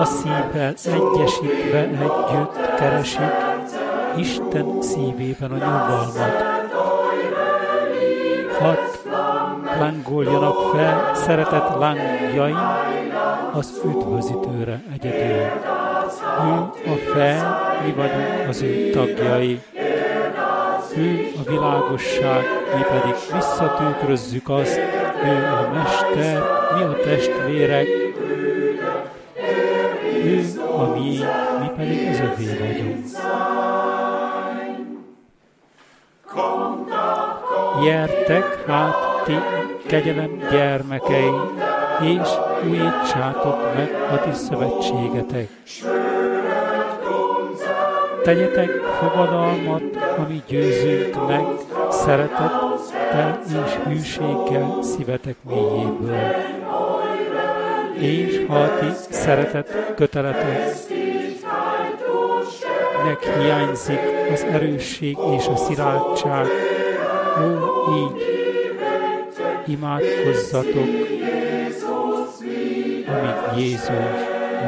a szívvel egyesítve együtt keresik Isten szívében a nyugalmat. Hadd lángoljanak fel szeretett lángjaink az üdvözítőre egyedül. Ő a fel, mi vagyunk az ő tagjai. Ő a világosság, mi pedig visszatükrözzük azt, ő a mester, mi a testvérek, ő a mi, pedig az övé vagyunk. Gyertek hát ti kegyelem gyermekei, és újítsátok meg a ti szövetségetek. Tegyetek fogadalmat, ami győzőnknek, szeretettel és hűséggel szívetek mélyéből. És ha a ti szeretet köteleteknek hiányzik az erősség és a szilárdság, ó, így imádkozzatok, amíg Jézus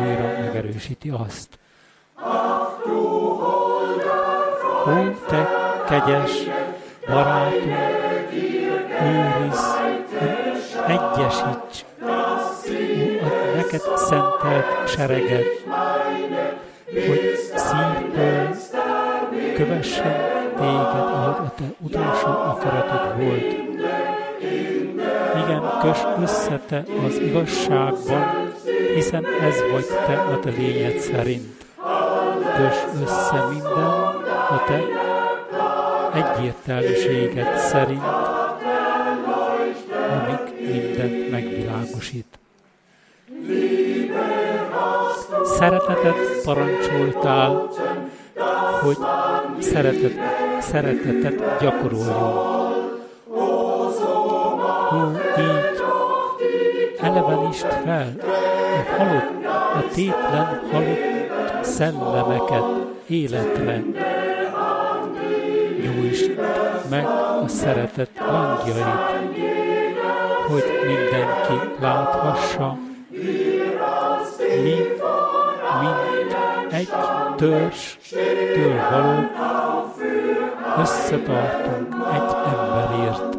újra megerősíti azt. Ó, te kegyes barátunk, őrizz, egyesíts a neked szentelt sereget, hogy szívből kövessen téged, ahogy a te utolsó akaratod volt. Igen, kösd össze te az igazságban, hiszen ez vagy te a te lényed szerint. Kösd össze minden a te egyértelműséged szerint, amik mindent megvilágosít. Szeretetet parancsoltál, hogy szeretetet gyakoroljunk. Ó, így elevenítsd fel a tétlen halott szellemeket életre. Gyújtsd meg a szeretet hangjait, hogy mindenki láthassa, mi mind egy törstől való, összetartunk egy emberért.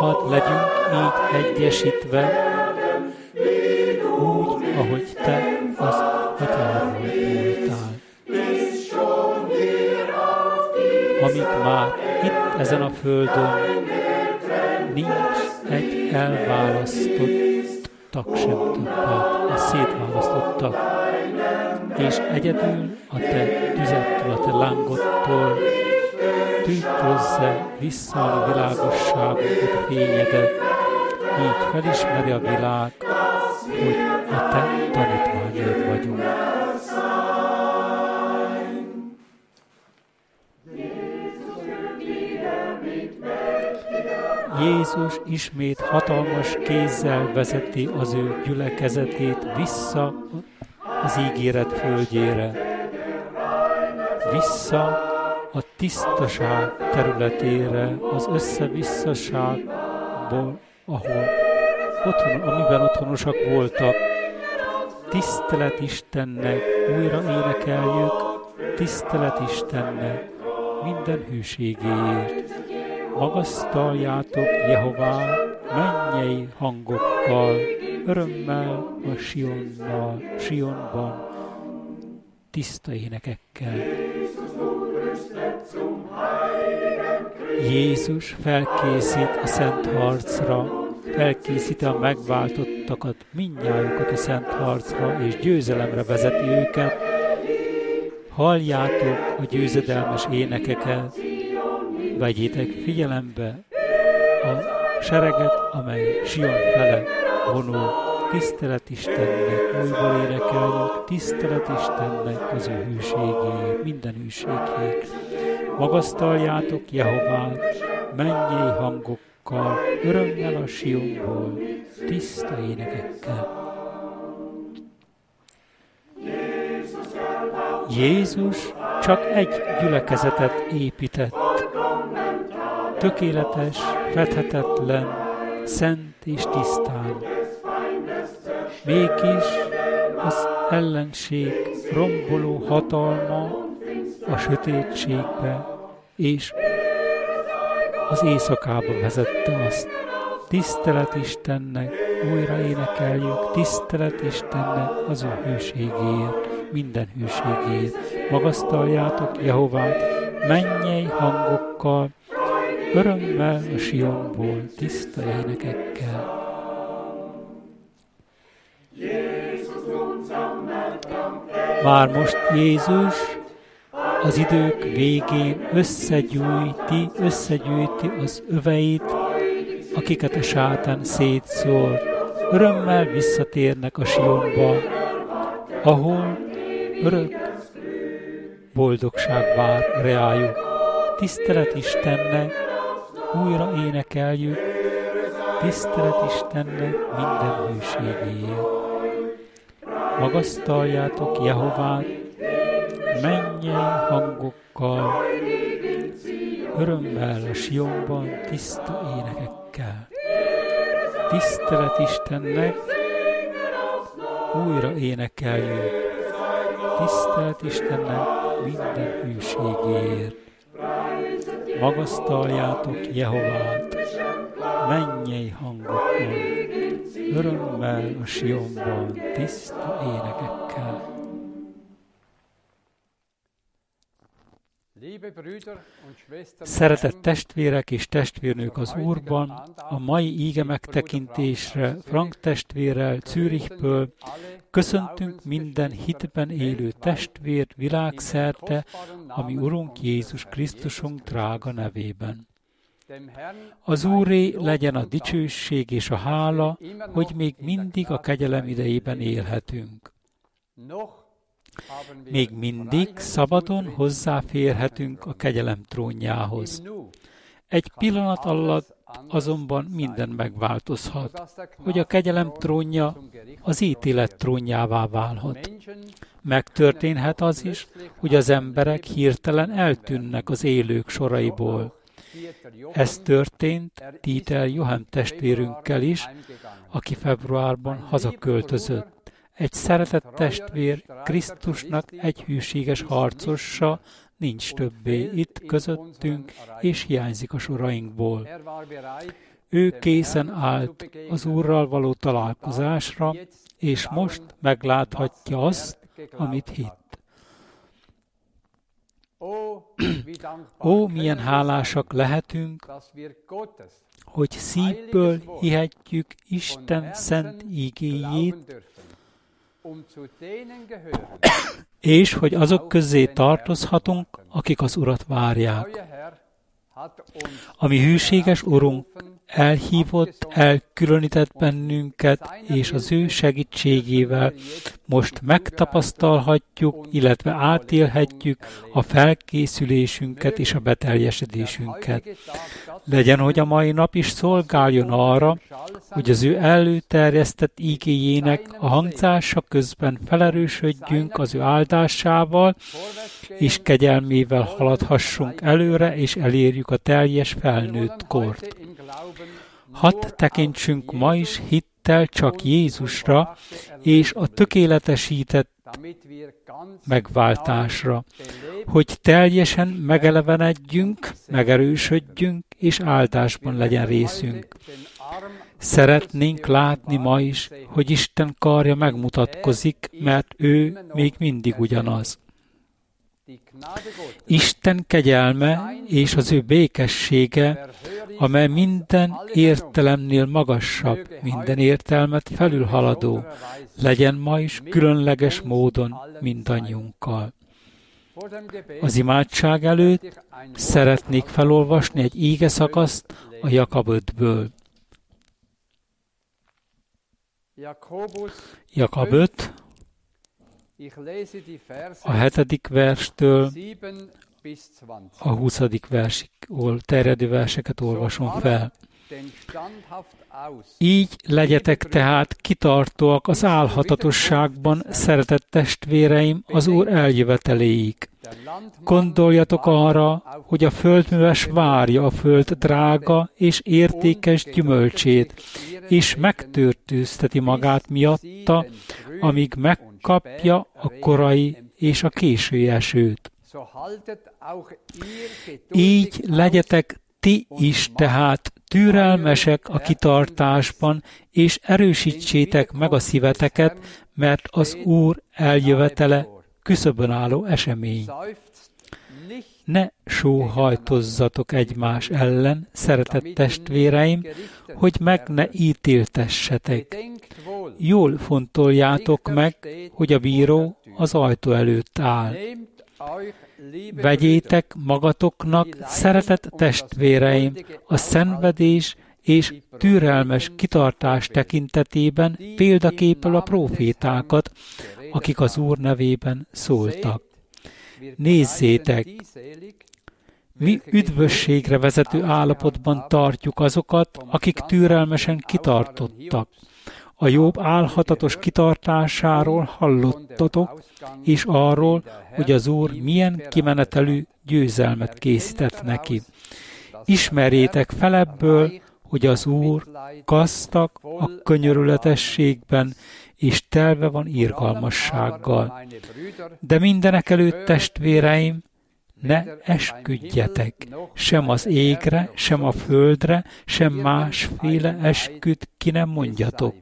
Hadd legyünk így egyesítve, úgy, ahogy te az atyáról voltál. Amit már itt ezen a földön nincs egy elválasztottak sem többet, a szétválasztottak, és egyedül a te tüzettől, a te lángodtól tükrözze vissza a világosságot, a fényedet, így felismeri a világ, hogy a te tanítványod vagyunk. Jézus ismét hatalmas kézzel vezeti az ő gyülekezetét vissza az ígéret földjére, vissza a tisztaság területére, az össze-visszaságból, ahol otthon, amiben otthonosak voltak. Tisztelet Istennek, újra énekeljük, tisztelet Istennek minden hűségéért. Magasztaljátok Jehovát mennyei hangokkal, örömmel a Sionban, tiszta énekekkel. Jézus felkészít a szent harcra, felkészíti a megváltottakat, mindnyájukat a szent harcra, és győzelemre vezeti őket. Halljátok a győzedelmes énekeket, vegyétek figyelembe a sereget, amely Sion fele vonul. Tisztelet Istennek, újból énekeljük, tisztelet Istennek az ő hűségéért, minden hűségéért. Magasztaljátok Jehovát mennyei hangokkal, örömmel a Sionból, tiszta énekekkel. Jézus csak egy gyülekezetet épített, tökéletes, fedhetetlen, szent és tisztán. Mégis az ellenség romboló hatalma a sötétségbe és az éjszakába vezette azt. Tisztelet Istennek, újra énekeljük, tisztelet Istennek az ő hűségéért, minden hűségéért. Magasztaljátok Jehovát, mennyei hangokkal, örömmel a Sionból, tiszta énekekkel. Már most Jézus az idők végén összegyűjti az öveit, akiket a sátán szétszórt. Örömmel visszatérnek a Sionba, ahol örök boldogság vár reájuk. Tisztelet Istennek, újra énekeljük, tisztelet Istennek minden hűségéért. Magasztaljátok Jehovát, mennyei hangokkal, örömmel a Sionban, tiszta énekekkel. Tisztelet Istennek, újra énekeljük, tisztelet Istennek minden hűségéért. Magasztaljátok Jehovát, mennyei hangokkal, örömmel a Sionban, tiszta énekekkel. Szeretett testvérek és testvérnők az Úrban, a mai íge megtekintésre Frank testvérrel Zürichből köszöntünk minden hitben élő testvért világszerte, ami Urunk Jézus Krisztusunk drága nevében. Az Úré legyen a dicsőség és a hála, hogy még mindig a kegyelem idejében élhetünk. Még mindig szabadon hozzáférhetünk a kegyelem trónjához. Egy pillanat alatt azonban minden megváltozhat, hogy a kegyelem trónja az ítélet trónjává válhat. Megtörténhet az is, hogy az emberek hirtelen eltűnnek az élők soraiból. Ez történt Dieter Johann testvérünkkel is, aki februárban hazaköltözött. Egy szeretett testvér, Krisztusnak egy hűséges harcossa nincs többé itt közöttünk, és hiányzik a sorainkból. Ő készen állt az Úrral való találkozásra, és most megláthatja azt, amit hitt. Ó, milyen hálásak lehetünk, hogy szívből hihetjük Isten szent ígéjét, és hogy azok közé tartozhatunk, akik az Urat várják. A mi hűséges Urunk elhívott, elkülönített bennünket, és az ő segítségével most megtapasztalhatjuk, illetve átélhetjük a felkészülésünket és a beteljesedésünket. Legyen, hogy a mai nap is szolgáljon arra, hogy az ő előterjesztett ígéjének a hangzása közben felerősödjünk az ő áldásával, és kegyelmével haladhassunk előre, és elérjük a teljes felnőtt kort. Hadd tekintsünk ma is hittel csak Jézusra és a tökéletesített megváltásra, hogy teljesen megelevenedjünk, megerősödjünk és áldásban legyen részünk. Szeretnénk látni ma is, hogy Isten karja megmutatkozik, mert ő még mindig ugyanaz. Isten kegyelme és az ő békessége, amely minden értelemnél magasabb, minden értelmet felülhaladó, legyen ma is különleges módon mindannyiunkkal. Az imádság előtt szeretnék felolvasni egy íge szakaszt a Jakab 5-ből. Jakab 5, a 7. verstől a 20. versig terjedő verseket olvasom fel. Így legyetek tehát kitartóak az álhatatosságban, szeretett testvéreim, az Úr eljöveteléig. Gondoljatok arra, hogy a földműves várja a föld drága és értékes gyümölcsét, és megtörtőzteti magát miatta, amíg megkapja a korai és a késői esőt. Így legyetek ti is tehát türelmesek a kitartásban, és erősítsétek meg a szíveteket, mert az Úr eljövetele küszöbön álló esemény. Ne sóhajtozzatok egymás ellen, szeretett testvéreim, hogy meg ne ítéltessetek. Jól fontoljátok meg, hogy a bíró az ajtó előtt áll. Vegyétek magatoknak, szeretett testvéreim, a szenvedés és türelmes kitartás tekintetében példaképül a prófétákat, akik az Úr nevében szóltak. Nézzétek, mi üdvösségre vezető állapotban tartjuk azokat, akik türelmesen kitartottak. A Jobb álhatatos kitartásáról hallottatok, és arról, hogy az Úr milyen kimenetelű győzelmet készített neki. Ismerjétek fel ebből, hogy az Úr gazdag a könyörületességben, és telve van irgalmassággal. De mindenekelőtt testvéreim, ne esküdjetek, sem az égre, sem a földre, sem másféle esküt ki nem mondjatok,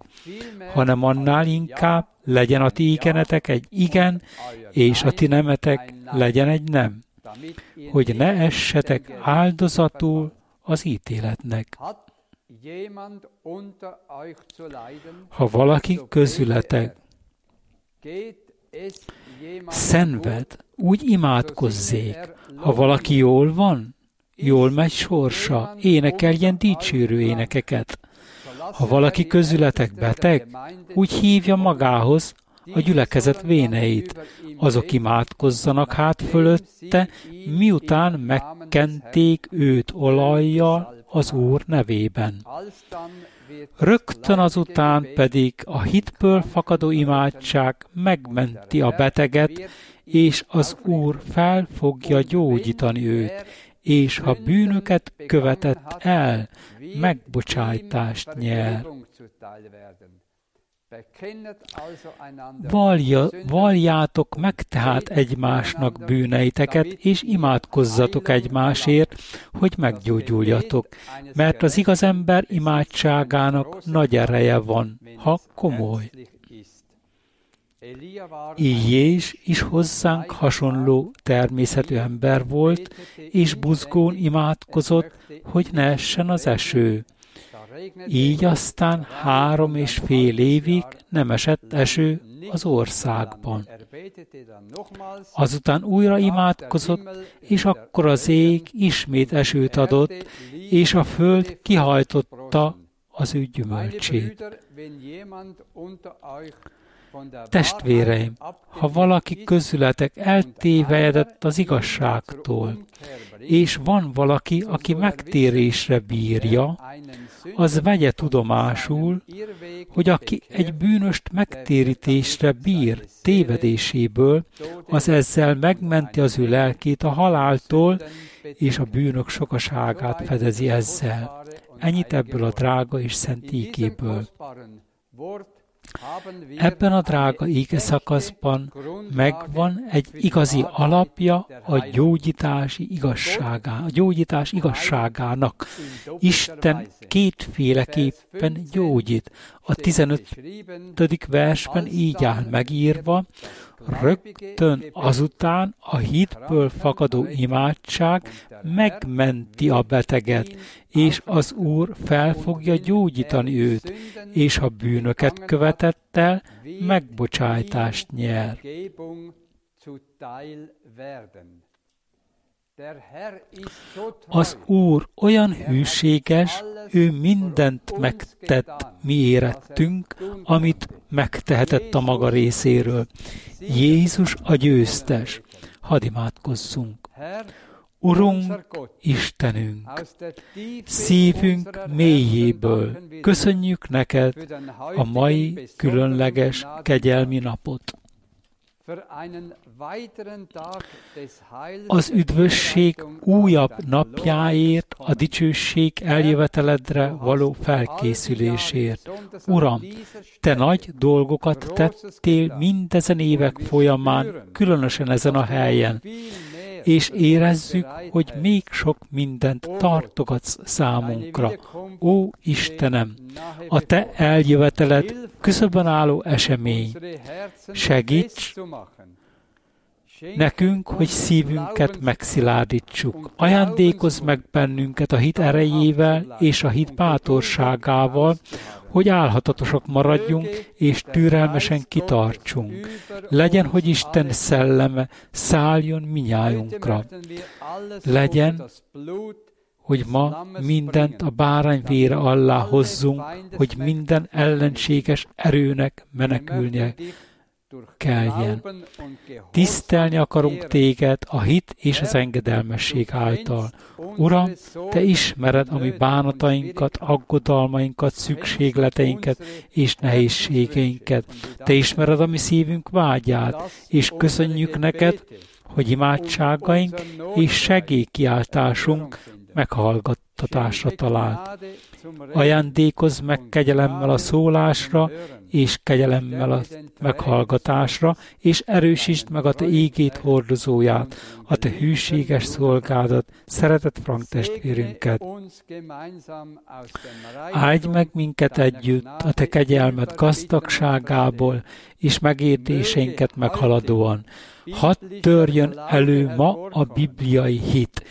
hanem annál inkább legyen a ti ígenetek egy igen, és a ti nemetek legyen egy nem, hogy ne essetek áldozatul az ítéletnek. Ha valaki közületek szenved, úgy imádkozzék. Ha valaki jól van, jól megy sorsa, énekeljen dicsérő énekeket. Ha valaki közületek beteg, úgy hívja magához a gyülekezet véneit. Azok imádkozzanak hát fölötte, miután megkenték őt olajjal az Úr nevében. Rögtön azután pedig a hitből fakadó imádság megmenti a beteget, és az Úr fel fogja gyógyítani őt, és ha bűnöket követett el, megbocsájtást nyer. Valljátok meg tehát egymásnak bűneiteket, és imádkozzatok egymásért, hogy meggyógyuljatok, mert az igaz ember imádságának nagy ereje van, ha komoly. Éjjés is hozzánk hasonló természetű ember volt, és buzgón imádkozott, hogy ne essen az eső. Így aztán 3,5 évig nem esett eső az országban. Azután újra imádkozott, és akkor az ég ismét esőt adott, és a föld kihajtotta az ő gyümölcsét. Testvéreim, ha valaki közületek eltévejedett az igazságtól, és van valaki, aki megtérésre bírja, az vegye tudomásul, hogy aki egy bűnöst megtérítésre bír tévedéséből, az ezzel megmenti az ő lelkét a haláltól, és a bűnök sokaságát fedezi ezzel. Ennyit ebből a drága és szent ígéből. Ebben a drága íge szakaszban megvan egy igazi alapja a gyógyítás igazságának. Isten kétféleképpen gyógyít. A 15. versben így áll megírva, rögtön azután a hitből fakadó imádság megmenti a beteget, és az Úr fel fogja gyógyítani őt, és ha bűnöket követett el, megbocsájtást nyer. Az Úr olyan hűséges, ő mindent megtett mi érettünk, amit megtehetett a maga részéről. Jézus a győztes. Hadd imádkozzunk. Urunk, Istenünk, szívünk mélyéből köszönjük neked a mai különleges kegyelmi napot. Az üdvösség újabb napjáért, a dicsőség eljöveteledre való felkészülésért. Uram, Te nagy dolgokat tettél mindezen évek folyamán, különösen ezen a helyen, és érezzük, hogy még sok mindent tartogatsz számunkra. Ó Istenem, a Te eljöveteled küszöbön álló esemény. Segíts nekünk, hogy szívünket megszilárdítsuk. Ajándékozz meg bennünket a hit erejével és a hit bátorságával, hogy álhatatosak maradjunk és türelmesen kitartsunk. Legyen, hogy Isten szelleme szálljon minnyájunkra. Legyen, hogy ma mindent a bárány vére alá hozzunk, hogy minden ellenséges erőnek menekülnie kelljen. Tisztelni akarunk Téged a hit és az engedelmesség által. Uram, Te ismered a mi bánatainkat, aggodalmainkat, szükségleteinket és nehézségeinket. Te ismered a mi szívünk vágyát, és köszönjük neked, hogy imádságaink és segélykiáltásunk meghallgattatásra talált. Ajándékozz meg kegyelemmel a szólásra, és kegyelemmel a meghallgatásra, és erősítsd meg a Te ígét hordozóját, a Te hűséges szolgádat, szeretett Frank testvérünket. Áldj meg minket együtt a Te kegyelmed gazdagságából, és megértéseinket meghaladóan. Hadd törjön elő ma a bibliai hit,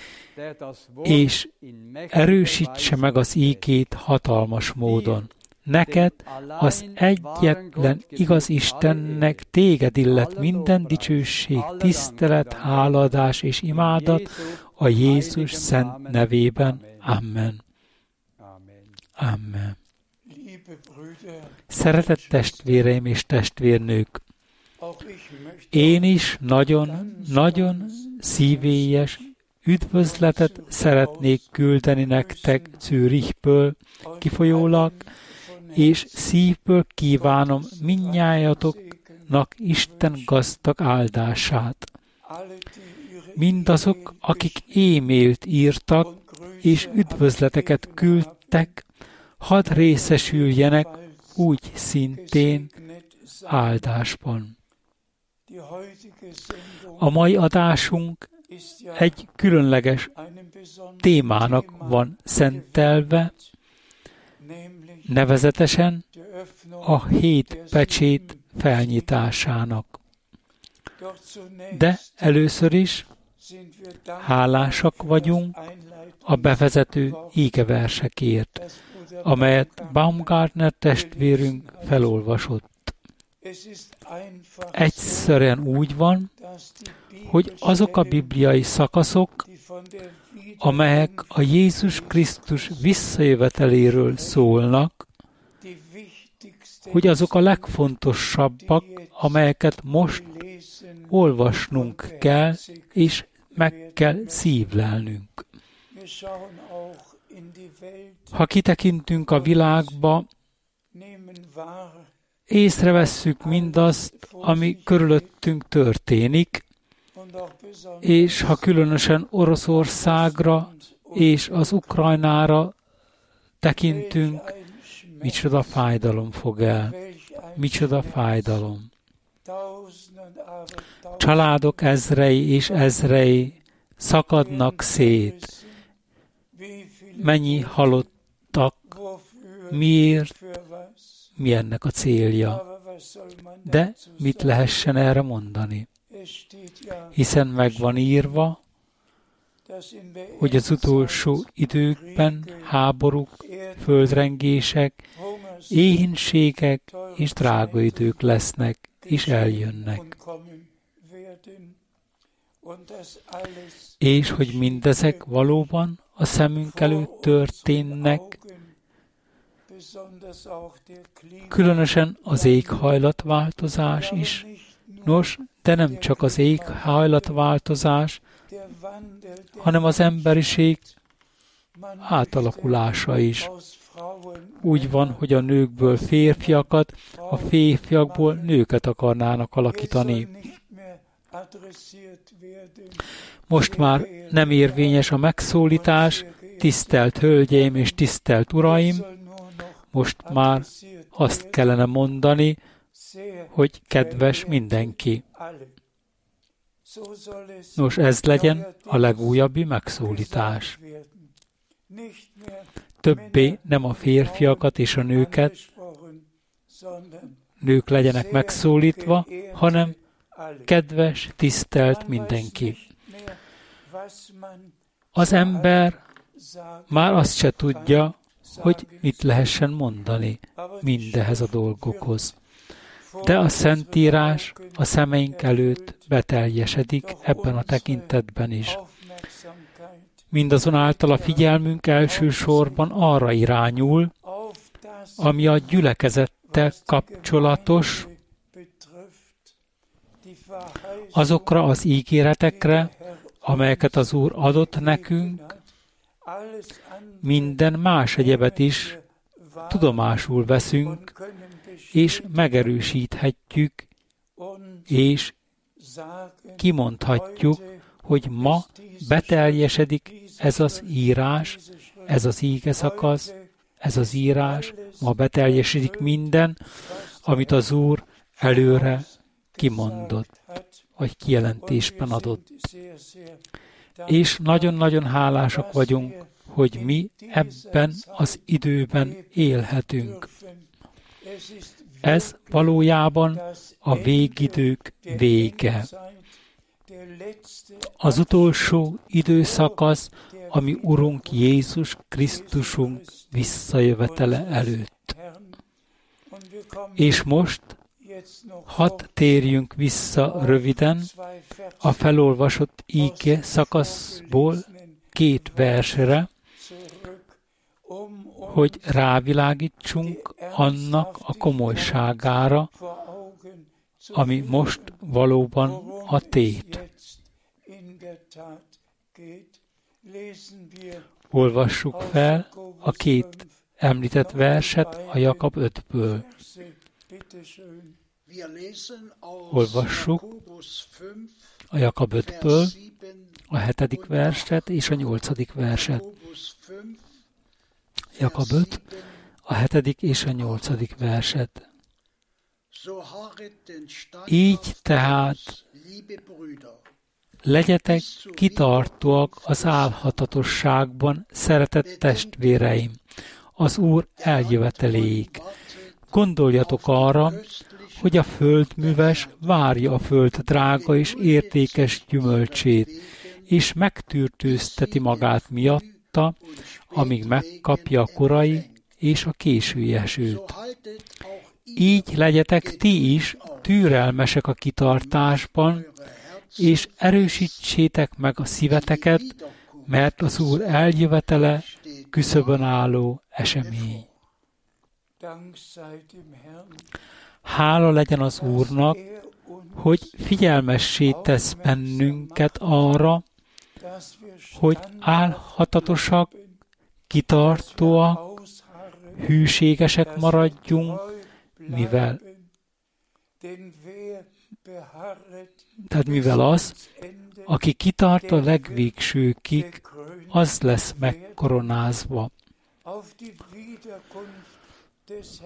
és erősítse meg az ígét hatalmas módon. Neked, az egyetlen igaz Istennek, Téged illet minden dicsőség, tisztelet, háladás és imádat a Jézus szent nevében. Amen. Amen. Szeretett testvéreim és testvérnők, én is nagyon szívélyes üdvözletet szeretnék küldeni nektek Zürichből kifolyólag, és szívből kívánom mindnyájatoknak Isten gazdag áldását. Mindazok, akik e-mailt írtak és üdvözleteket küldtek, hadd részesüljenek úgy szintén áldásban. A mai adásunk egy különleges témának van szentelve, nevezetesen a hét pecsét felnyitásának. De először is hálásak vagyunk a bevezető ígeversekért, amelyet Baumgartner testvérünk felolvasott. Egyszerűen úgy van, hogy azok a bibliai szakaszok, amelyek a Jézus Krisztus visszajöveteléről szólnak, hogy azok a legfontosabbak, amelyeket most olvasnunk kell, és meg kell szívlelnünk. Ha kitekintünk a világba, észrevesszük mindazt, ami körülöttünk történik, és ha különösen Oroszországra és az Ukrajnára tekintünk, micsoda fájdalom fog el, micsoda fájdalom. Családok ezrei és ezrei szakadnak szét. Mennyi halottak, miért, mi ennek a célja. De mit lehessen erre mondani? Hiszen meg van írva, hogy az utolsó időkben háborúk, földrengések, éhínségek és drága idők lesznek és eljönnek. És hogy mindezek valóban a szemünk előtt történnek, különösen az éghajlatváltozás is. Nos, de nem csak az éghajlatváltozás, hanem az emberiség átalakulása is. Úgy van, hogy a nőkből férfiakat, a férfiakból nőket akarnának alakítani. Most már nem érvényes a megszólítás, tisztelt hölgyeim és tisztelt uraim, most már azt kellene mondani, hogy kedves mindenki. Nos, ez legyen a legújabbi megszólítás. Többé nem a férfiakat és a nőket, nők legyenek megszólítva, hanem kedves, tisztelt mindenki. Az ember már azt se tudja, hogy mit lehessen mondani mindehez a dolgokhoz. De a Szentírás a szemeink előtt beteljesedik ebben a tekintetben is. Mindazonáltal a figyelmünk elsősorban arra irányul, ami a gyülekezettel kapcsolatos, azokra az ígéretekre, amelyeket az Úr adott nekünk, minden más egyebet is tudomásul veszünk, és megerősíthetjük, és kimondhatjuk, hogy ma beteljesedik ez az írás, ez az ígeszakasz, ez az írás, ma beteljesedik minden, amit az Úr előre kimondott, vagy kijelentésben adott. És nagyon-nagyon hálásak vagyunk, hogy mi ebben az időben élhetünk. Ez valójában a végidők vége. Az utolsó időszakasz, ami Urunk Jézus Krisztusunk visszajövetele előtt. És most hadd térjünk vissza röviden a felolvasott íge szakaszból 2 versre, hogy rávilágítsunk annak a komolyságára, ami most valóban a tét. Olvassuk fel a 2 említett verset a Jakab 5-ből. Olvassuk a Jakab 5-ből a 7. verset és a 8. verset. Jakab 5, a 7. és a 8. verset. Így tehát legyetek kitartóak az álhatatosságban, szeretett testvéreim, az Úr eljöveteléig. Gondoljatok arra, hogy a földműves várja a föld drága és értékes gyümölcsét, és megtűrtőzteti magát miatta, amíg megkapja a korai és a késői esőt. Így legyetek ti is türelmesek a kitartásban, és erősítsétek meg a szíveteket, mert az Úr eljövetele küszöbön álló esemény. Hála legyen az Úrnak, hogy figyelmessé tesz bennünket arra, hogy álhatatosak, kitartóak, hűségesek maradjunk, mivel az, aki kitart a legvégsőkig, az lesz megkoronázva.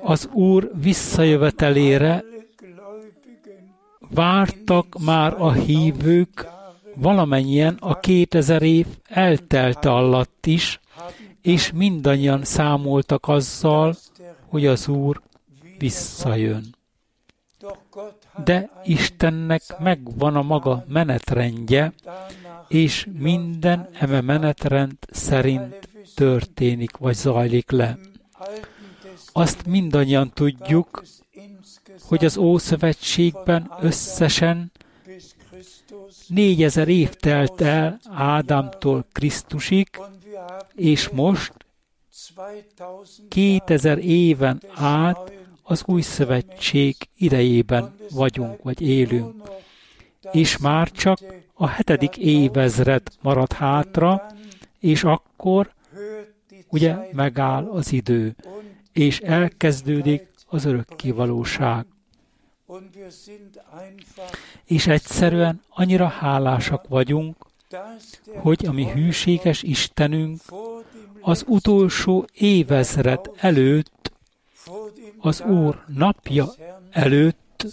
Az Úr visszajövetelére vártak már a hívők, valamennyien a 2000 év eltelte alatt is, és mindannyian számoltak azzal, hogy az Úr visszajön. De Istennek megvan a maga menetrendje, és minden eme menetrend szerint történik vagy zajlik le. Azt mindannyian tudjuk, hogy az Ószövetségben összesen 4000 év telt el Ádámtól Krisztusig, és most 2000 éven át az Új Szövetség idejében vagyunk, vagy élünk. és már csak a 7. évezred marad hátra, és akkor ugye megáll az idő, és elkezdődik az örökkivalóság. És egyszerűen annyira hálásak vagyunk, hogy a mi hűséges Istenünk az utolsó évezred előtt, az Úr napja előtt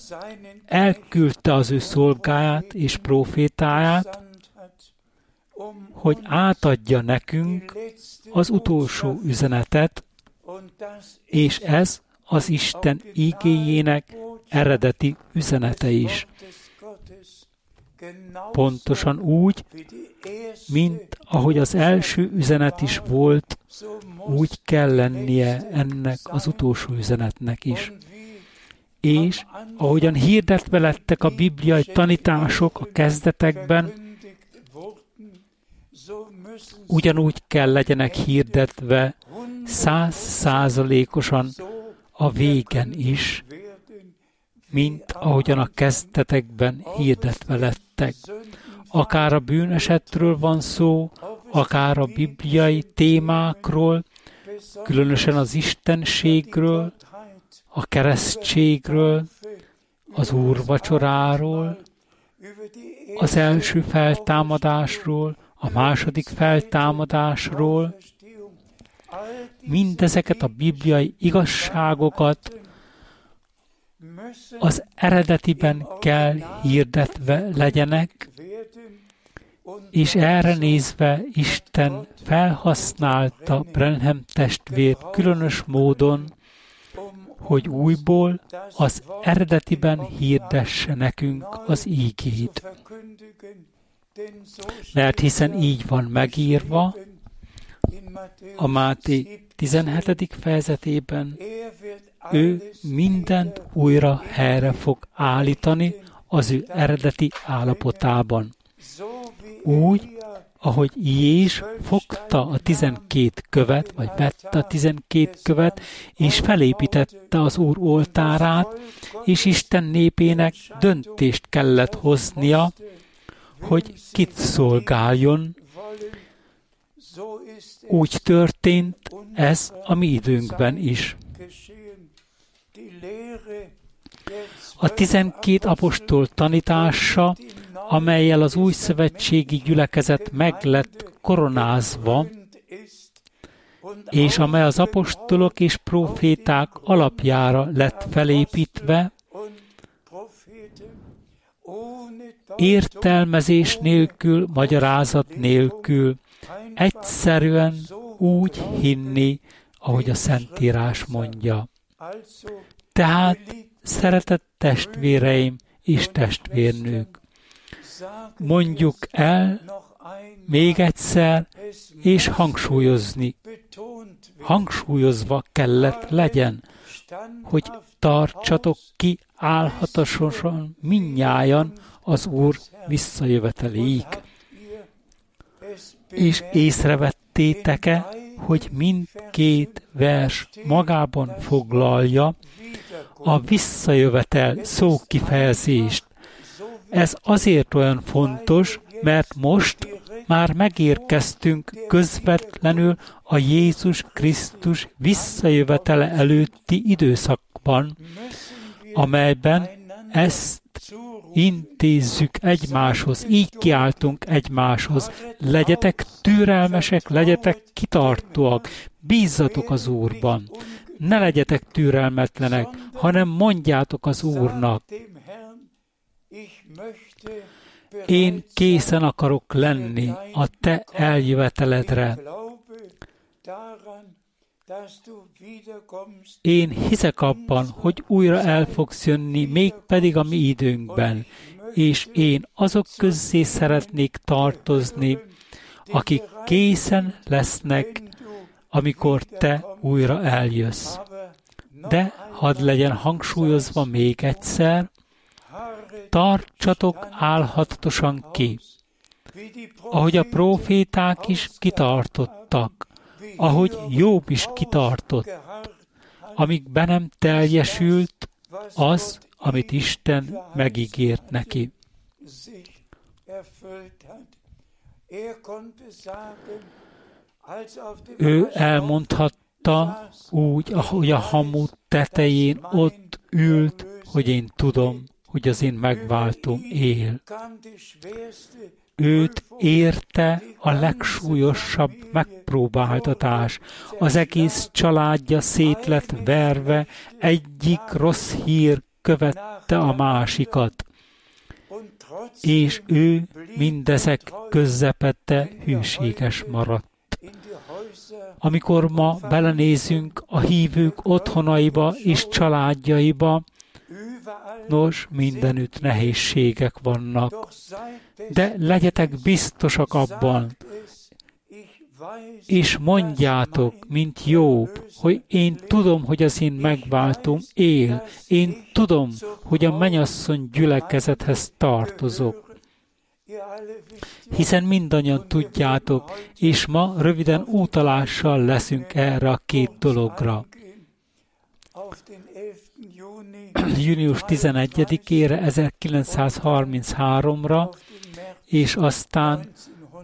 elküldte az ő szolgáját és prófétáját, hogy átadja nekünk az utolsó üzenetet, és ez az Isten igéjének eredeti üzenete is. Pontosan úgy, mint ahogy az első üzenet is volt, úgy kell lennie ennek az utolsó üzenetnek is. És ahogyan hirdetve lettek a bibliai tanítások a kezdetekben, ugyanúgy kell legyenek hirdetve 100%-osan a végen is, mint ahogyan a kezdetekben hirdetve lettek. Akár a bűnesetről van szó, akár a bibliai témákról, különösen az istenségről, a keresztségről, az úrvacsoráról, az első feltámadásról, a második feltámadásról, mindezeket a bibliai igazságokat az eredetiben kell hirdetve legyenek, és erre nézve Isten felhasználta Branham testvért különös módon, hogy újból az eredetiben hirdesse nekünk az ígét. Mert hiszen így van megírva a Máté 17. fejezetében, ő mindent újra helyre fog állítani az ő eredeti állapotában. Úgy, ahogy Jés fogta a 12 követ, vagy vette a 12 követ, és felépítette az Úr oltárát, és Isten népének döntést kellett hoznia, hogy kit szolgáljon. Úgy történt ez a mi időnkben is. A 12 apostol tanítása, amellyel az új szövetségi gyülekezet meg lett koronázva, és amely az apostolok és proféták alapjára lett felépítve, értelmezés nélkül, magyarázat nélkül, egyszerűen úgy hinni, ahogy a Szentírás mondja. Tehát, szeretett testvéreim és testvérnők, mondjuk el még egyszer, és hangsúlyozva kellett legyen, hogy tartsatok ki álhatatosan mindnyájan az Úr visszajöveteléig. És észrevettétek-e, hogy mindkét vers magában foglalja a visszajövetel szókifejezést. Ez azért olyan fontos, mert most már megérkeztünk közvetlenül a Jézus Krisztus visszajövetele előtti időszakban, amelyben ezt intézzük egymáshoz, így kiáltunk egymáshoz. Legyetek türelmesek, legyetek kitartóak, bízzatok az Úrban. Ne legyetek türelmetlenek, hanem mondjátok az Úrnak. Én készen akarok lenni a te eljöveteledre. Én hiszek abban, hogy újra el fogsz jönni, mégpedig a mi időnkben, és én azok közzé szeretnék tartozni, akik készen lesznek, amikor te újra eljössz. De hadd legyen hangsúlyozva még egyszer, tartsatok álhatatosan ki, ahogy a próféták is kitartottak, ahogy Jób is kitartott, amíg be nem teljesült az, amit Isten megígért neki. Ő elmondhatta úgy, ahogy a hamu tetején ott ült, hogy én tudom, hogy az én megváltom él. Őt érte a legsúlyosabb megpróbáltatás. Az egész családja szét lett verve, egyik rossz hír követte a másikat. És ő mindezek közepette hűséges maradt. Amikor ma belenézünk a hívők otthonaiba és családjaiba, nos, mindenütt nehézségek vannak. De legyetek biztosak abban, és mondjátok, mint Jób, hogy én tudom, hogy az én megváltom él. Én tudom, hogy a mennyasszony gyülekezethez tartozok. Hiszen mindannyian tudjátok, és ma röviden utalással leszünk erre a két dologra. Június 11-ére, 1933-ra, és aztán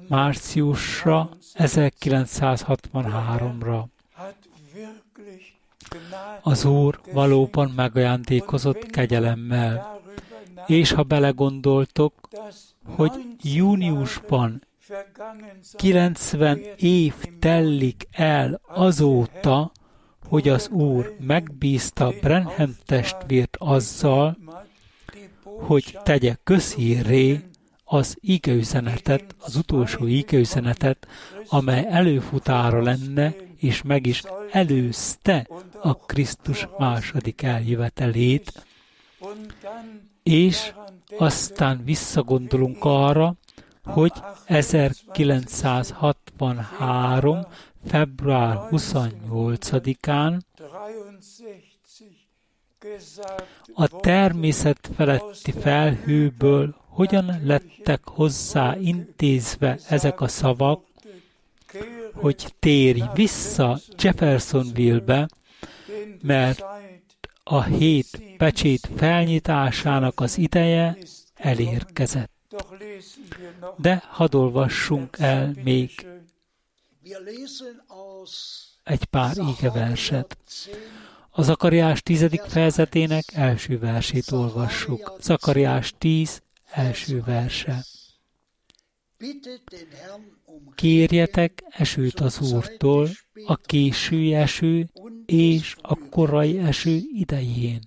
márciusra, 1963-ra. Az Úr valóban megajándékozott kegyelemmel, és ha belegondoltok, hogy júniusban 90 év tellik el azóta, hogy az Úr megbízta Branham testvért azzal, hogy tegye közhírré az igeüzenetet, az utolsó igeüzenetet, amely előfutára lenne, és meg is előzte a Krisztus második eljövetelét, és aztán visszagondolunk arra, hogy 1963. február 28-án a természet feletti felhőből hogyan lettek hozzá intézve ezek a szavak, hogy térj vissza Jeffersonville-be, mert a 7 pecsét felnyitásának az ideje elérkezett. De hadd olvassunk el még egy pár ígeverset. A Zakariás 10. fejezetének első versét olvassuk. Zakariás 10. első verse. Kérjetek esőt az Úrtól a késői eső és a korai eső idején.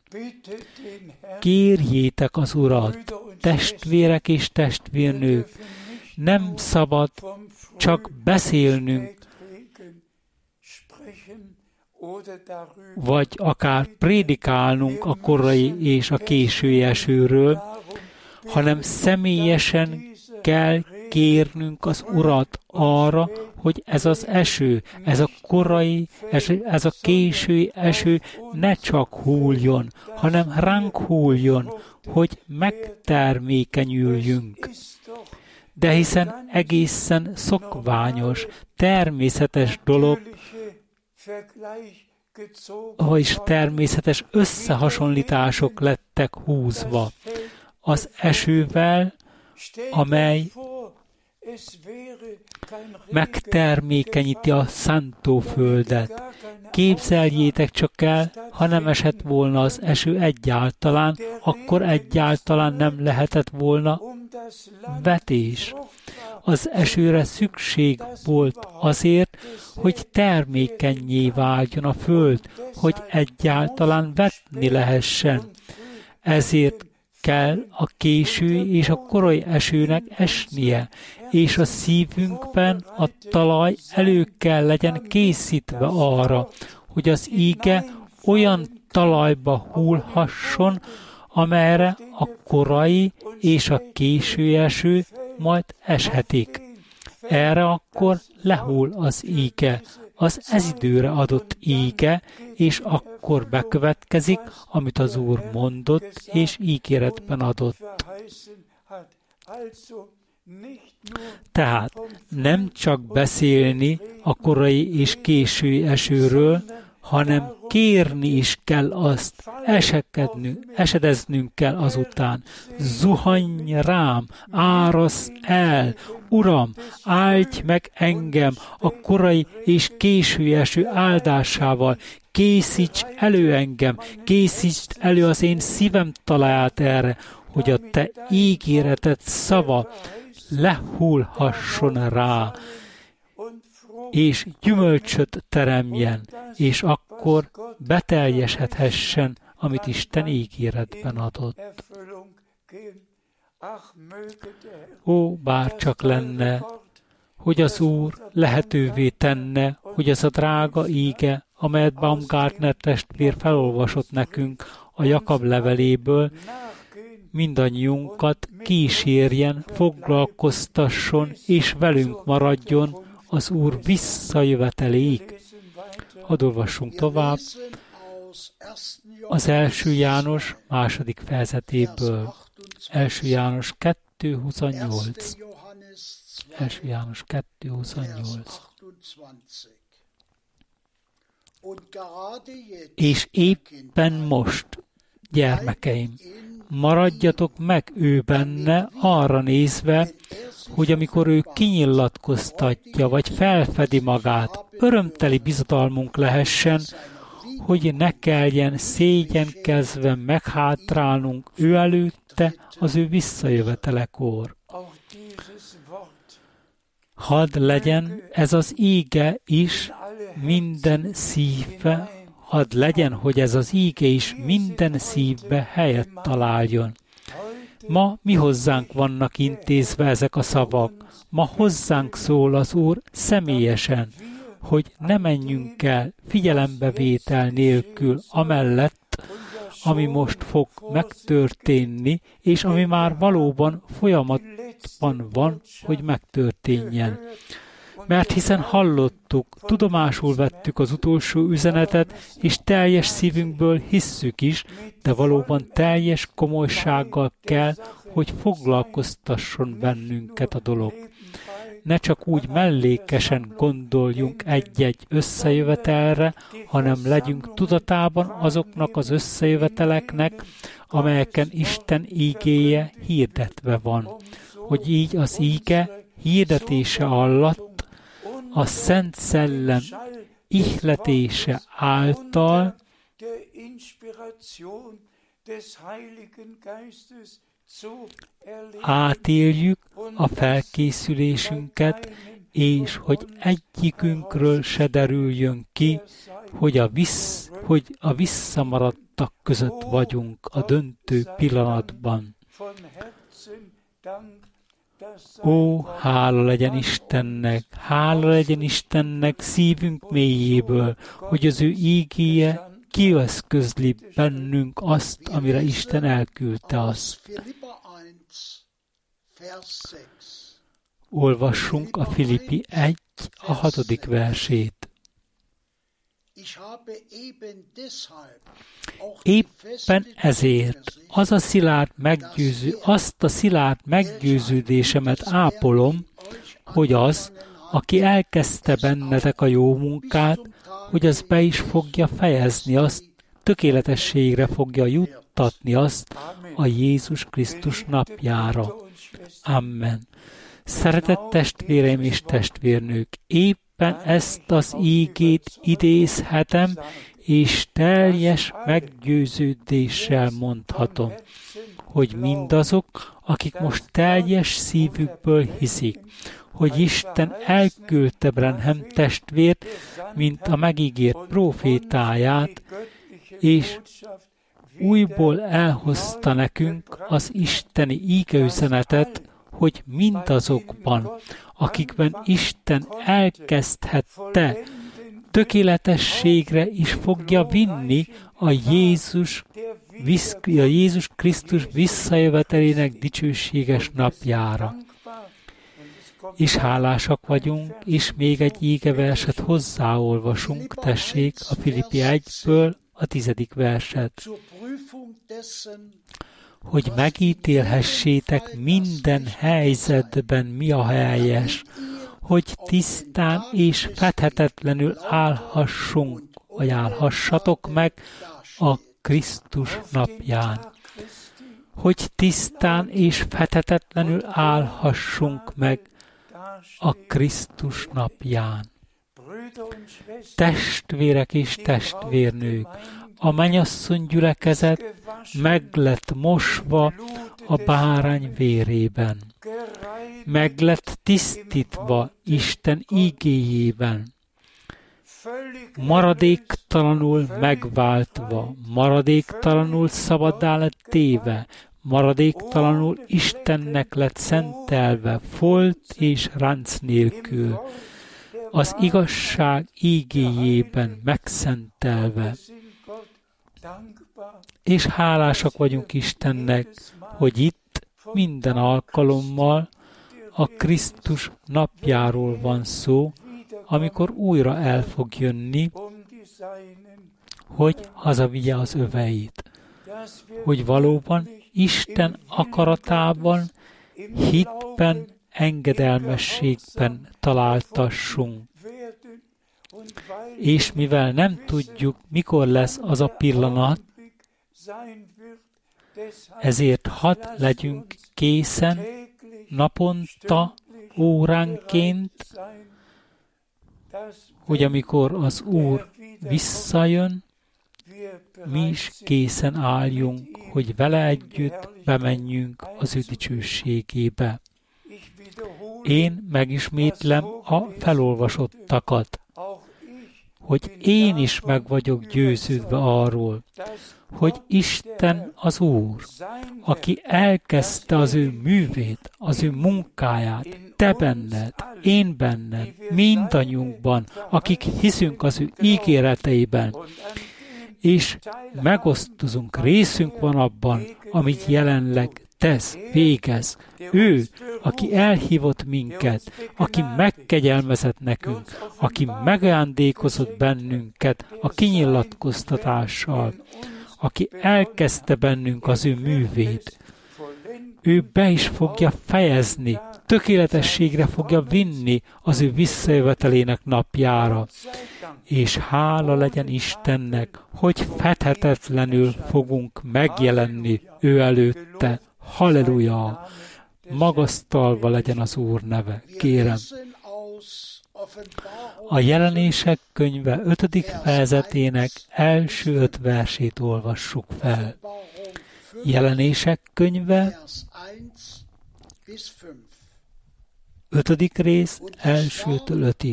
Kérjétek az Urat, testvérek és testvérnők, nem szabad csak beszélnünk, vagy akár prédikálnunk a korai és a késői esőről, hanem személyesen kell kérnünk az Urat arra, hogy ez az eső, ez a korai eső, ez a késői eső ne csak hulljon, hanem ránk hulljon, hogy megtermékenyüljünk. De hiszen egészen szokványos, természetes dolog, vagyis természetes összehasonlítások lettek húzva az esővel, amely megtermékenyíti a szántóföldet. Képzeljétek csak el, ha nem esett volna az eső egyáltalán, akkor egyáltalán nem lehetett volna vetés. Az esőre szükség volt azért, hogy termékennyé váljon a föld, hogy egyáltalán vetni lehessen. Ezért kell a késői és a korai esőnek esnie, és a szívünkben a talaj elő kell legyen készítve arra, hogy az íge olyan talajba hullhasson, amelyre a korai és a késői eső majd eshetik. Erre akkor lehull az íge, az ezidőre adott íge, és akkor bekövetkezik, amit az Úr mondott és ígéretben adott. Tehát nem csak beszélni a korai és késői esőről, hanem kérni is kell azt, esedeznünk kell azután. Zuhanj rám, árasz el, Uram, áldj meg engem a korai és késő eső áldásával, készíts elő engem, készítsd elő az én szívem taláját erre, hogy a te ígéreted szava lehullhasson rá, és gyümölcsöt teremjen, és akkor beteljesedhessen, amit Isten ígéretben adott. Ó, bár csak lenne, hogy az Úr lehetővé tenne, hogy ez a drága íge, amelyet Baumgartner testvér felolvasott nekünk a Jakab leveléből, mindannyiunkat kísérjen, foglalkoztasson és velünk maradjon az Úr visszajöveteléig. Hadd olvassunk tovább az 1. János 2. fejezetéből. 1. János 2.28. 1. János 2.28. És éppen most, gyermekeim, maradjatok meg ő benne arra nézve, hogy amikor ő kinyilatkoztatja, vagy felfedi magát, örömteli bizodalmunk lehessen, hogy ne kelljen szégyenkezve meghátrálnunk ő előtte az ő visszajövetelekor. Hadd legyen ez az íge is minden szívbe, hadd legyen, hogy ez az íge is minden szívbe helyet találjon. Ma mi hozzánk vannak intézve ezek a szavak. Ma hozzánk szól az Úr személyesen, hogy ne menjünk el figyelembevétel nélkül amellett, ami most fog megtörténni, és ami már valóban folyamatban van, hogy megtörténjen. Mert hiszen hallottuk, tudomásul vettük az utolsó üzenetet, és teljes szívünkből hisszük is, de valóban teljes komolysággal kell, hogy foglalkoztasson bennünket a dolog. Ne csak úgy mellékesen gondoljunk egy-egy összejövetelre, hanem legyünk tudatában azoknak az összejöveteleknek, amelyeken Isten ígéje hirdetve van, hogy így az íge hirdetése alatt a Szent Szellem ihletése által átéljük a felkészülésünket, és hogy egyikünkről se derüljön ki, hogy a visszamaradtak között vagyunk a döntő pillanatban. Ó, hála legyen Istennek szívünk mélyéből, hogy az ő ígéje kieszközli bennünk azt, amire Isten elküldte azt. Olvassunk a Filippi 1, a 6. versét. Éppen ezért azt a szilárd meggyőződésemet ápolom, hogy az, aki elkezdte bennetek a jó munkát, hogy az be is fogja fejezni azt, tökéletességre fogja juttatni azt a Jézus Krisztus napjára. Amen. Szeretett testvéreim és testvérnők, éppen ezt az ígét idézhetem, és teljes meggyőződéssel mondhatom, hogy mindazok, akik most teljes szívükből hiszik, hogy Isten elküldte Branham testvért, mint a megígért profétáját, és újból elhozta nekünk az isteni ígeüzenetet, hogy mindazokban, akikben Isten elkezdhette, tökéletességre is fogja vinni a Jézus Krisztus visszajövetelének dicsőséges napjára. És hálásak vagyunk, és még egy ígeverset hozzáolvasunk, tessék, a Filippi 1-ből a 10. verset. Hogy megítélhessétek minden helyzetben, mi a helyes, hogy tisztán és fedhetetlenül állhassunk ajánlhassatok meg a Krisztus napján, hogy tisztán és fethetetlenül állhassunk meg a Krisztus napján. Testvérek és testvérnők, a mennyasszony gyülekezet meg lett mosva a bárány vérében, meg lett tisztítva Isten ígéjében, maradéktalanul megváltva, maradéktalanul szabaddá lett téve, maradéktalanul Istennek lett szentelve, folt és ránc nélkül, az igazság ígéjében megszentelve. És hálásak vagyunk Istennek, hogy itt minden alkalommal a Krisztus napjáról van szó, amikor újra el fog jönni, hogy hazavigye az öveit, hogy valóban Isten akaratában, hitben, engedelmességben találtassunk. És mivel nem tudjuk, mikor lesz az a pillanat, ezért hadd legyünk készen, naponta, óránként, hogy amikor az Úr visszajön, mi is készen álljunk, hogy vele együtt bemenjünk az ő dicsőségébe. Én megismétlem a felolvasottakat, hogy én is meg vagyok győződve arról, hogy Isten az Úr, aki elkezdte az ő művét, az ő munkáját, te benned, én benned, mindannyiunkban, akik hiszünk az ő ígéreteiben, és megosztozunk, részünk van abban, amit jelenleg tesz, végez. Ő, aki elhívott minket, aki megkegyelmezett nekünk, aki megajándékozott bennünket a kinyilatkoztatással, aki elkezdte bennünk az ő művét. Ő be is fogja fejezni, tökéletességre fogja vinni az ő visszajövetelének napjára. És hála legyen Istennek, hogy fethetetlenül fogunk megjelenni ő előtte. Halleluja! Magasztalva legyen az Úr neve, kérem. A Jelenések könyve 5. fejezetének első 5 versét olvassuk fel. Jelenések könyve 5. rész elsőtől 5.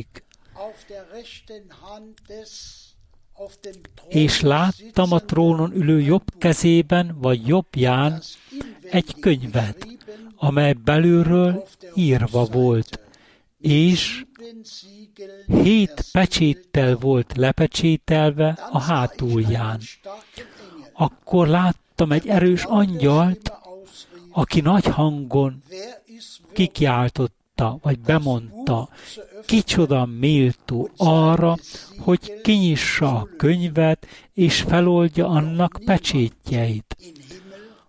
És láttam a trónon ülő jobb kezében, vagy jobbján egy könyvet, amely belülről írva volt, és 7 pecséttel volt lepecsételve a hátulján. Akkor láttam egy erős angyalt, aki nagy hangon kikiáltotta, vagy bemondta, kicsoda méltó arra, hogy kinyissa a könyvet, és feloldja annak pecsétjeit.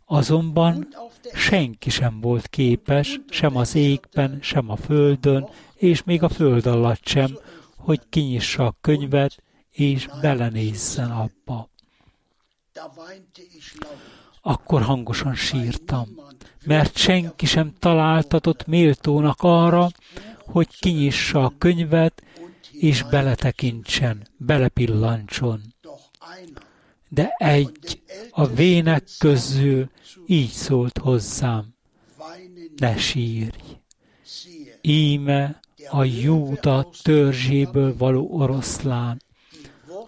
Azonban senki sem volt képes, sem az égben, sem a földön, és még a föld alatt sem, hogy kinyissa a könyvet, és belenézzen abba. Akkor hangosan sírtam, mert senki sem találtatott méltónak arra, hogy kinyissa a könyvet, és beletekintsen, belepillantson. De egy a vének közül így szólt hozzám, ne sírj! Íme a Júda törzséből való oroszlán,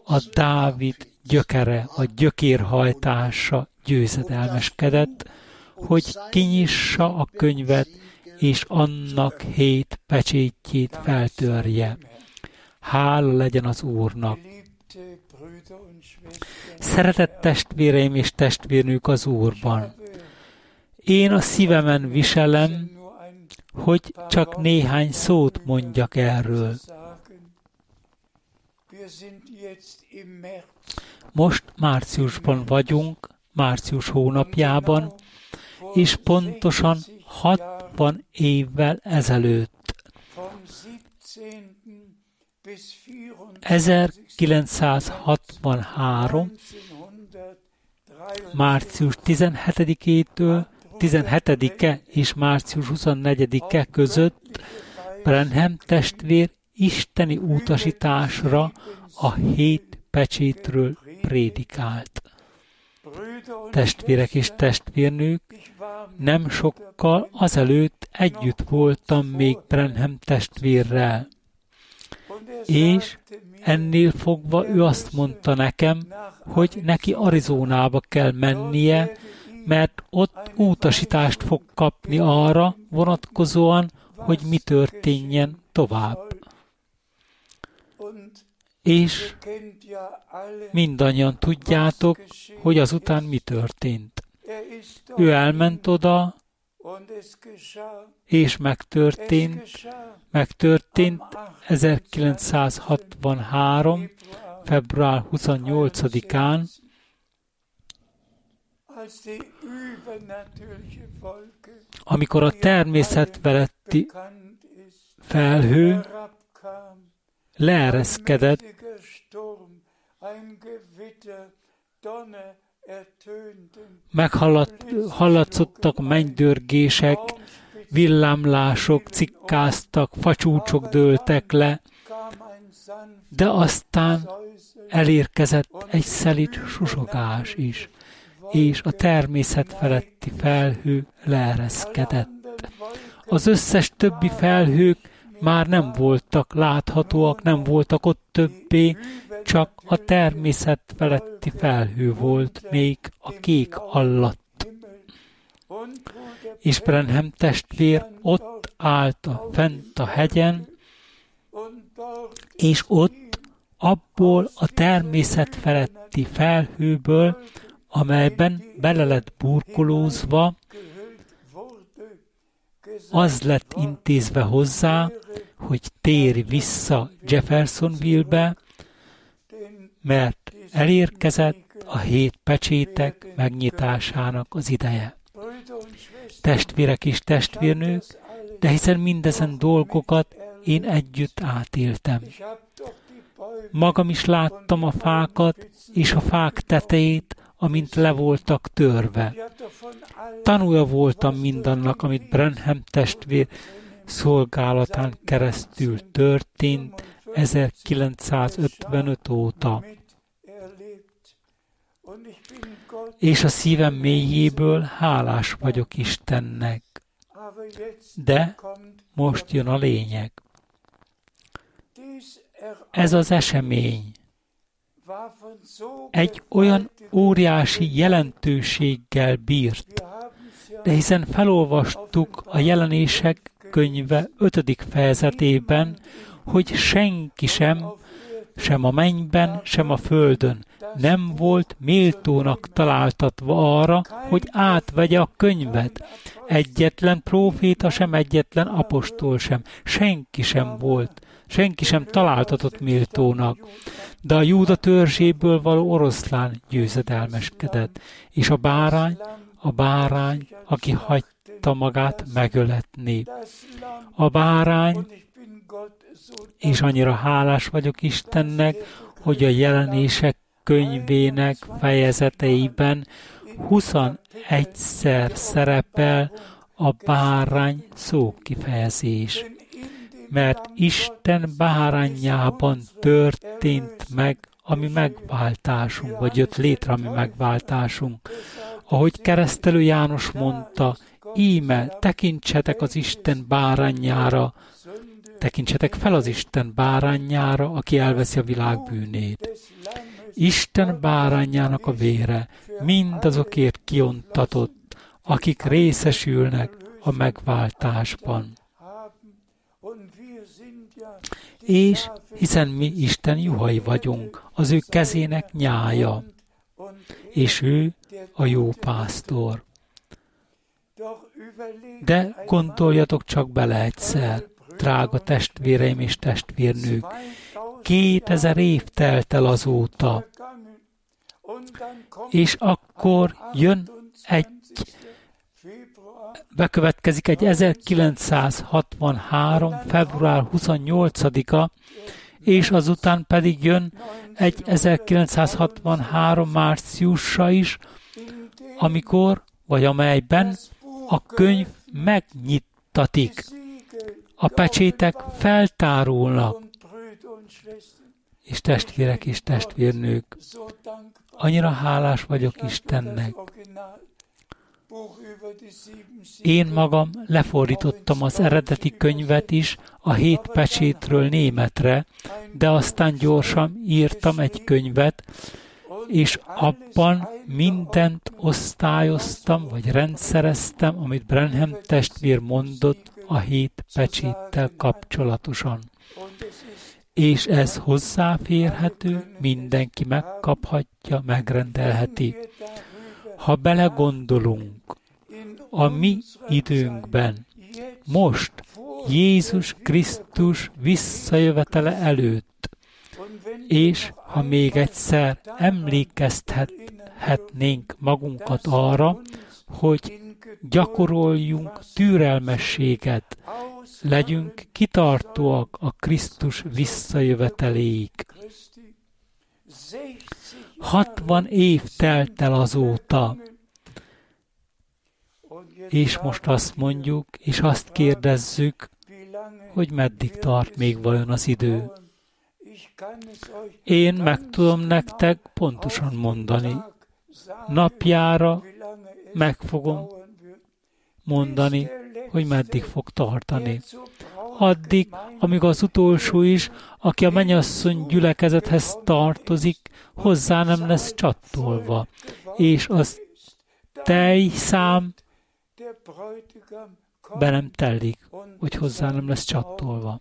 a Dávid gyökere, a gyökérhajtása győzedelmeskedett, hogy kinyissa a könyvet, és annak 7 pecsétjét feltörje. Hála legyen az Úrnak! Szeretett testvéreim és testvérnők az Úrban! Én a szívemen viselem, hogy csak néhány szót mondjak erről. Most márciusban vagyunk, március hónapjában, és pontosan 60 évvel ezelőtt, 1963. március 17-től 17-e és március 24-e között Branham testvér isteni utasításra a 7 pecsétről prédikált. Testvérek és testvérnők, nem sokkal azelőtt együtt voltam még Branham testvérrel, és ennél fogva ő azt mondta nekem, hogy neki Arizonába kell mennie, mert ott utasítást fog kapni arra vonatkozóan, hogy mi történjen tovább. És mindannyian tudjátok, hogy azután mi történt. Ő elment oda, és megtörtént 1963. február 28-án, amikor a természet feletti felhő leereszkedett, meghallatszottak mennydörgések, villámlások cikkáztak, facsúcsok dőltek le, de aztán elérkezett egy szelíd susogás is, és a természet feletti felhő leereszkedett. Az összes többi felhők már nem voltak láthatóak, nem voltak ott többé, csak a természet feletti felhő volt még a kék alatt. És Branham testvér ott állt fent a hegyen, és ott abból a természet feletti felhőből, amelyben bele lett burkolózva, az lett intézve hozzá, hogy térj vissza Jeffersonville-be, mert elérkezett a 7 pecsétek megnyitásának az ideje. Testvérek és testvérnők, de hiszen mindezen dolgokat én együtt átéltem. Magam is láttam a fákat és a fák tetejét, amint le voltak törve. Tanúja voltam mindannak, amit Branham testvér szolgálatán keresztül történt 1955 óta. És a szívem mélyéből hálás vagyok Istennek. De most jön a lényeg. Ez az esemény egy olyan óriási jelentőséggel bírt, de hiszen felolvastuk a Jelenések könyve 5. fejezetében, hogy senki sem a mennyben, sem a földön nem volt méltónak találtatva arra, hogy átvegye a könyvet. Egyetlen próféta sem, egyetlen apostol sem. Senki sem volt. Senki sem találtatott méltónak, de a Júda törzséből való oroszlán győzedelmeskedett, és a bárány, aki hagyta magát megöletni. A bárány, és annyira hálás vagyok Istennek, hogy a Jelenések könyvének fejezeteiben 21-szer szerepel a bárány szókifejezés, mert Isten bárányában történt meg a mi megváltásunk, vagy jött létre a mi megváltásunk. Ahogy keresztelő János mondta, íme, tekintsetek az Isten bárányára, tekintsetek fel az Isten bárányára, aki elveszi a világ bűnét. Isten bárányának a vére mindazokért kiontatott, akik részesülnek a megváltásban. És hiszen mi Isten juhai vagyunk, az ő kezének nyája, és ő a jó pásztor. De gondoljatok csak bele egyszer, drága testvéreim és testvérnők, 2000 év telt el azóta, és akkor bekövetkezik egy 1963. február 28-a, és azután pedig jön egy 1963 márciusa is, amikor, vagy amelyben a könyv megnyittatik. A pecsétek feltárulnak. És testvérek és testvérnők, annyira hálás vagyok Istennek. Én magam lefordítottam az eredeti könyvet is a 7 pecsétről németre, de aztán gyorsan írtam egy könyvet, és abban mindent osztályoztam, vagy rendszereztem, amit Branham testvér mondott a 7 pecséttel kapcsolatosan. És ez hozzáférhető, mindenki megkaphatja, megrendelheti. Ha belegondolunk a mi időnkben, most Jézus Krisztus visszajövetele előtt, és ha még egyszer emlékeztethetnénk magunkat arra, hogy gyakoroljunk türelmességet, legyünk kitartóak a Krisztus visszajöveteléig. 60 év telt el azóta, és most azt mondjuk, és azt kérdezzük, hogy meddig tart még vajon az idő. Én meg tudom nektek pontosan mondani. Napjára meg fogom mondani, hogy meddig fog tartani. Addig, amíg az utolsó is, aki a mennyasszony gyülekezethez tartozik, hozzá nem lesz csatolva, és az tejszám be nem telik, hogy hozzá nem lesz csatolva.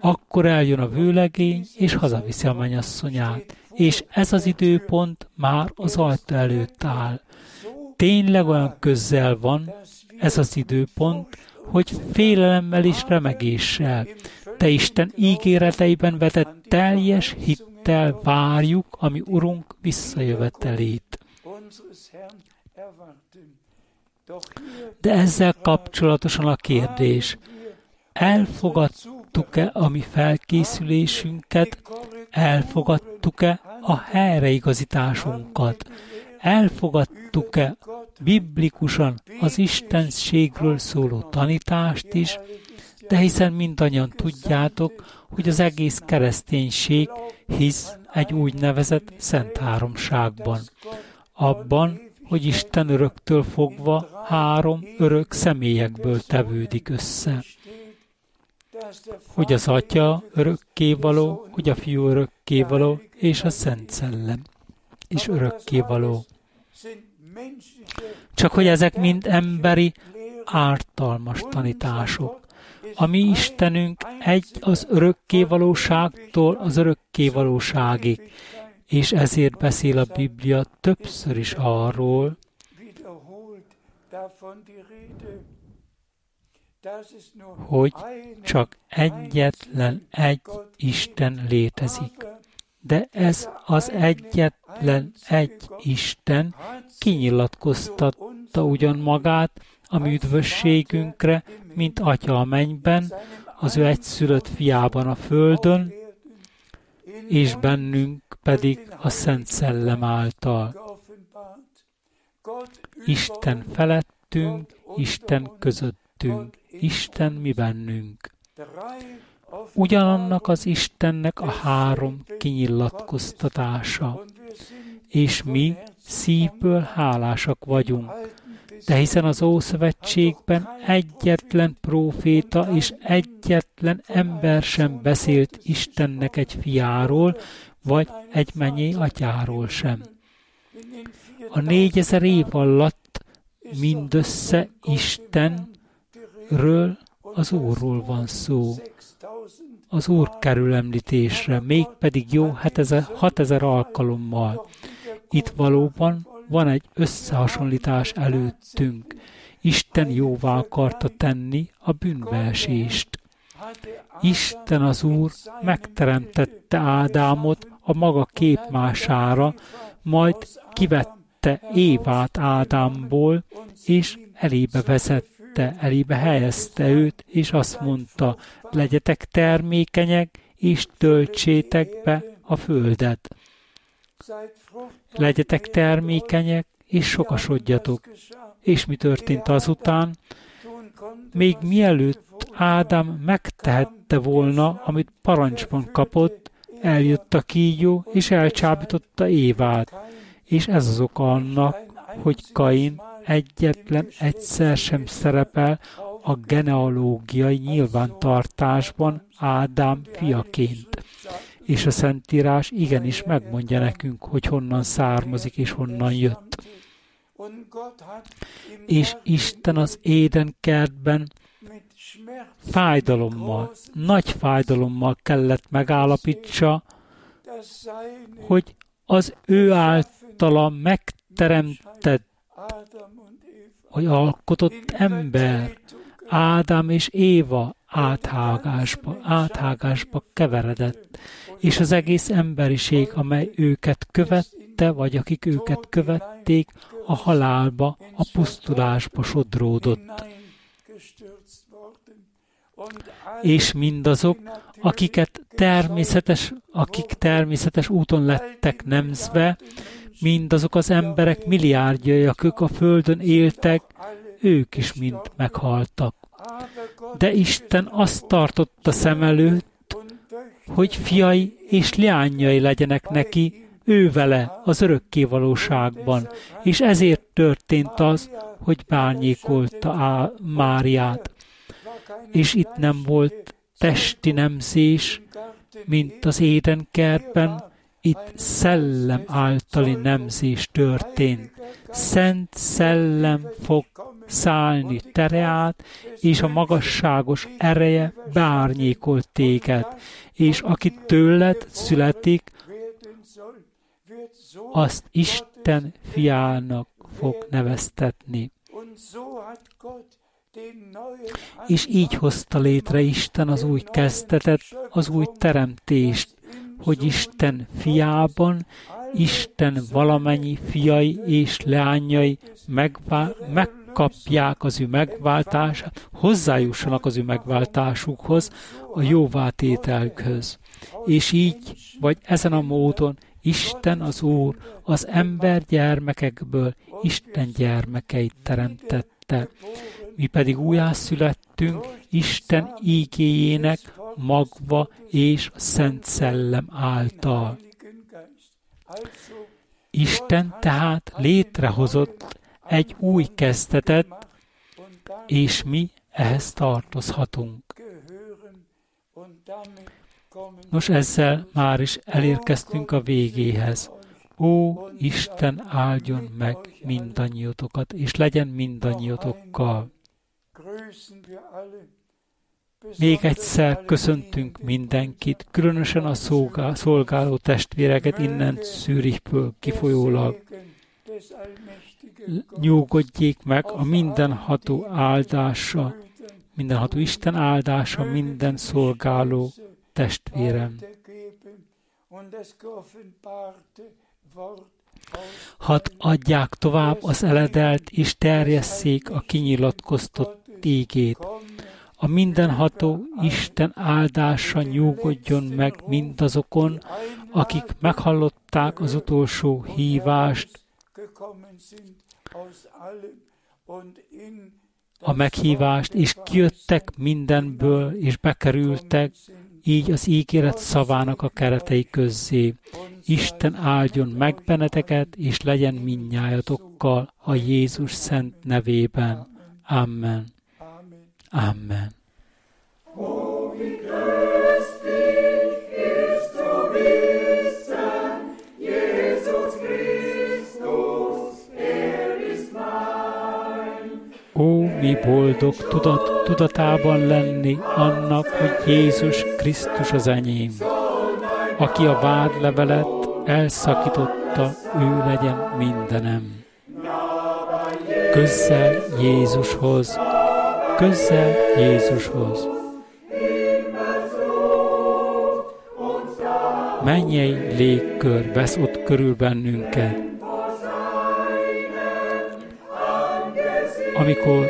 Akkor eljön a vőlegény, és hazaviszi a mennyasszonyát, és ez az időpont már az ajtó előtt áll. Tényleg olyan közel van ez az időpont, hogy félelemmel és remegéssel, de Isten ígéreteiben vetett teljes hittel várjuk, ami Urunk visszajövetelét. De ezzel kapcsolatosan a kérdés, elfogadtuk-e a mi felkészülésünket, elfogadtuk-e a helyreigazításunkat, elfogadtuk-e biblikusan az Istenségről szóló tanítást is, de hiszen mindannyian tudjátok, hogy az egész kereszténység hisz egy úgynevezett Szent Háromságban. Abban, hogy Isten öröktől fogva három örök személyekből tevődik össze. Hogy az Atya örökkévaló, hogy a Fiú örökkévaló, és a Szent Szellem is örökkévaló. Csak hogy ezek mind emberi, ártalmas tanítások. A mi Istenünk egy az örökkévalóságtól az örökkévalóságig, és ezért beszél a Biblia többször is arról, hogy csak egyetlen egy Isten létezik. De ez az egyetlen egy Isten kinyilatkoztatta ugyan magát a mi üdvösségünkre, mint Atya a mennyben, az ő egyszülött fiában a földön, és bennünk pedig a Szent Szellem által. Isten felettünk, Isten közöttünk, Isten mi bennünk. Ugyanannak az Istennek a három kinyilatkoztatása, és mi szívből hálásak vagyunk, de hiszen az Ószövetségben egyetlen próféta és egyetlen ember sem beszélt Istennek egy fiáról, vagy egy mennyei atyáról sem. A 4000 év alatt mindössze Istenről, az Úrról van szó. Az Úr kerül említésre, mégpedig jó 6000 alkalommal. Itt valóban van egy összehasonlítás előttünk. Isten jóvá akarta tenni a bűnbeesést. Isten az Úr megteremtette Ádámot a maga képmására, majd kivette Évát Ádámból, és elébe vezette. Elébe helyezte őt, és azt mondta, legyetek termékenyek, és töltsétek be a földet. Legyetek termékenyek, és sokasodjatok. És mi történt azután? Még mielőtt Ádám megtehette volna, amit parancsban kapott, eljött a kígyó, és elcsábította Évát. És ez az oka annak, hogy Kain egyetlen egyszer sem szerepel a genealógiai nyilvántartásban Ádám fiaként. És a Szentírás igenis megmondja nekünk, hogy honnan származik és honnan jött. És Isten az Édenkertben fájdalommal, nagy fájdalommal kellett megállapítsa, hogy az ő általa megteremtett, hogy alkotott ember, Ádám és Éva áthágásba keveredett, és az egész emberiség, amely őket követte, vagy akik őket követték, a halálba, a pusztulásba sodródott. És mindazok, akik természetes úton lettek nemzve, mindazok az emberek milliárdjai, akik a földön éltek, ők is mind meghaltak. De Isten azt tartotta szem előtt, hogy fiai és leányai legyenek neki, ő vele az örökké valóságban, és ezért történt az, hogy bárnyékolta Máriát. És itt nem volt testi nemzés, mint az Édenkertben, itt szellem általi nemzés történt. Szent szellem fog szállni tereát, és a magasságos ereje beárnyékolt téged, és aki tőled születik, azt Isten fiának fog neveztetni. És így hozta létre Isten az új kezdetet, az új teremtést, hogy Isten fiában, Isten valamennyi fiai és leányai megkapják az ő megváltását, hozzájussanak az ő megváltásukhoz, a jóvátételkhöz. És így, vagy ezen a módon Isten az Úr az ember gyermekekből Isten gyermekeit teremtette. Mi pedig újjászülettünk Isten ígéjének magva és a Szent Szellem által. Isten tehát létrehozott egy új kezdetet, és mi ehhez tartozhatunk. Nos, ezzel már is elérkeztünk a végéhez. Ó, Isten áldjon meg mindannyiótokat, és legyen mindannyiótokkal. Még egyszer köszöntünk mindenkit, különösen a szolgáló testvéreket innen Zürichből kifolyólag. Nyugodjék meg a mindenható áldása, mindenható Isten áldása minden szolgáló testvérem. Hadd adják tovább az eledelt, és terjesszék a kinyilatkoztott ígét. A mindenható Isten áldása nyugodjon meg mindazokon, akik meghallották az utolsó hívást, a meghívást, és kijöttek mindenből, és bekerültek így az ígéret szavának a keretei közzé. Isten áldjon meg benneteket, és legyen mindnyájatokkal a Jézus szent nevében. Amen. Amen. Ó, mi boldog tudatában lenni annak, hogy Jézus Krisztus az enyém, aki a vádlevelet elszakította, ő legyen mindenem. Közel Jézushoz, közel Jézushoz. Mennyei légkör vesz ott körül bennünket, amikor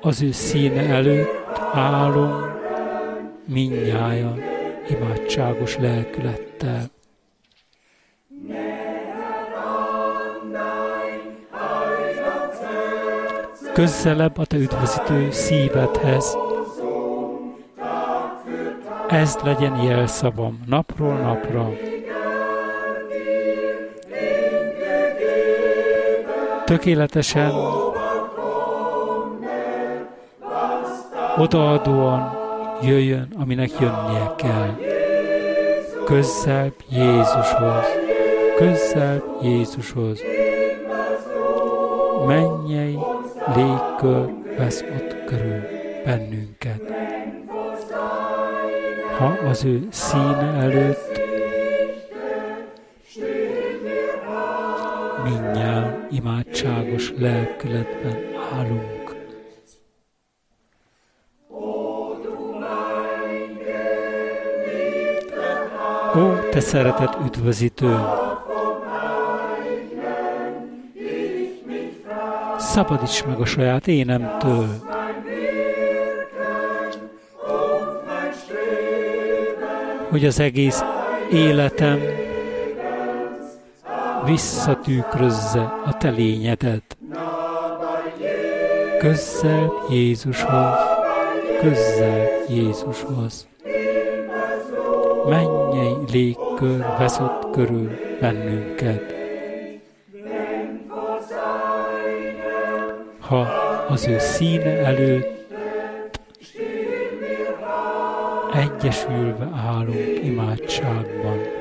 az ő színe előtt állunk mindnyájan, imádságos lelkülettel. Közelebb a te üdvözítő szívedhez. Ez legyen jelszavam napról napra. Tökéletesen, odaadóan jöjjön, aminek jönnie kell. Közelebb Jézushoz. Közelebb Jézushoz. Mennyei légkör vesz ott körül bennünket. Ha az ő színe előtt mindnyájan imádságos lelkületben állunk. Ó, te szeretett üdvözítőm! Szabadíts meg a saját énemtől. Hogy az egész életem visszatükrözze a te lényedet. Közel Jézushoz, közel Jézushoz. Mennyei légkör vesz ott körül bennünket. Ha az ő színe előtt egyesülve állunk imádságban.